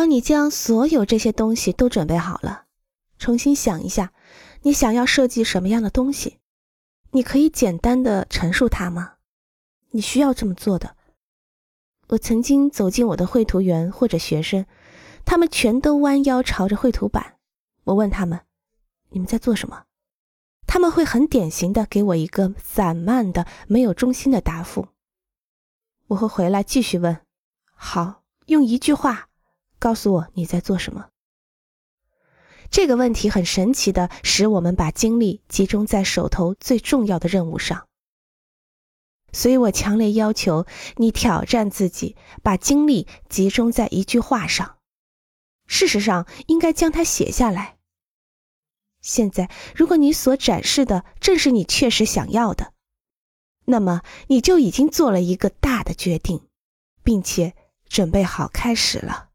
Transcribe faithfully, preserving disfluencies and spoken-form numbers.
当你将所有这些东西都准备好了，重新想一下，你想要设计什么样的东西？你可以简单的陈述它吗？你需要这么做的。我曾经走进我的绘图员或者学生，他们全都弯腰朝着绘图板。我问他们，你们在做什么？他们会很典型的给我一个散漫的、没有中心的答复。我会回来继续问，好，用一句话告诉我你在做什么。这个问题很神奇的使我们把精力集中在手头最重要的任务上。所以我强烈要求你挑战自己，把精力集中在一句话上。事实上，应该将它写下来。现在，如果你所展示的正是你确实想要的，那么你就已经做了一个大的决定，并且准备好开始了。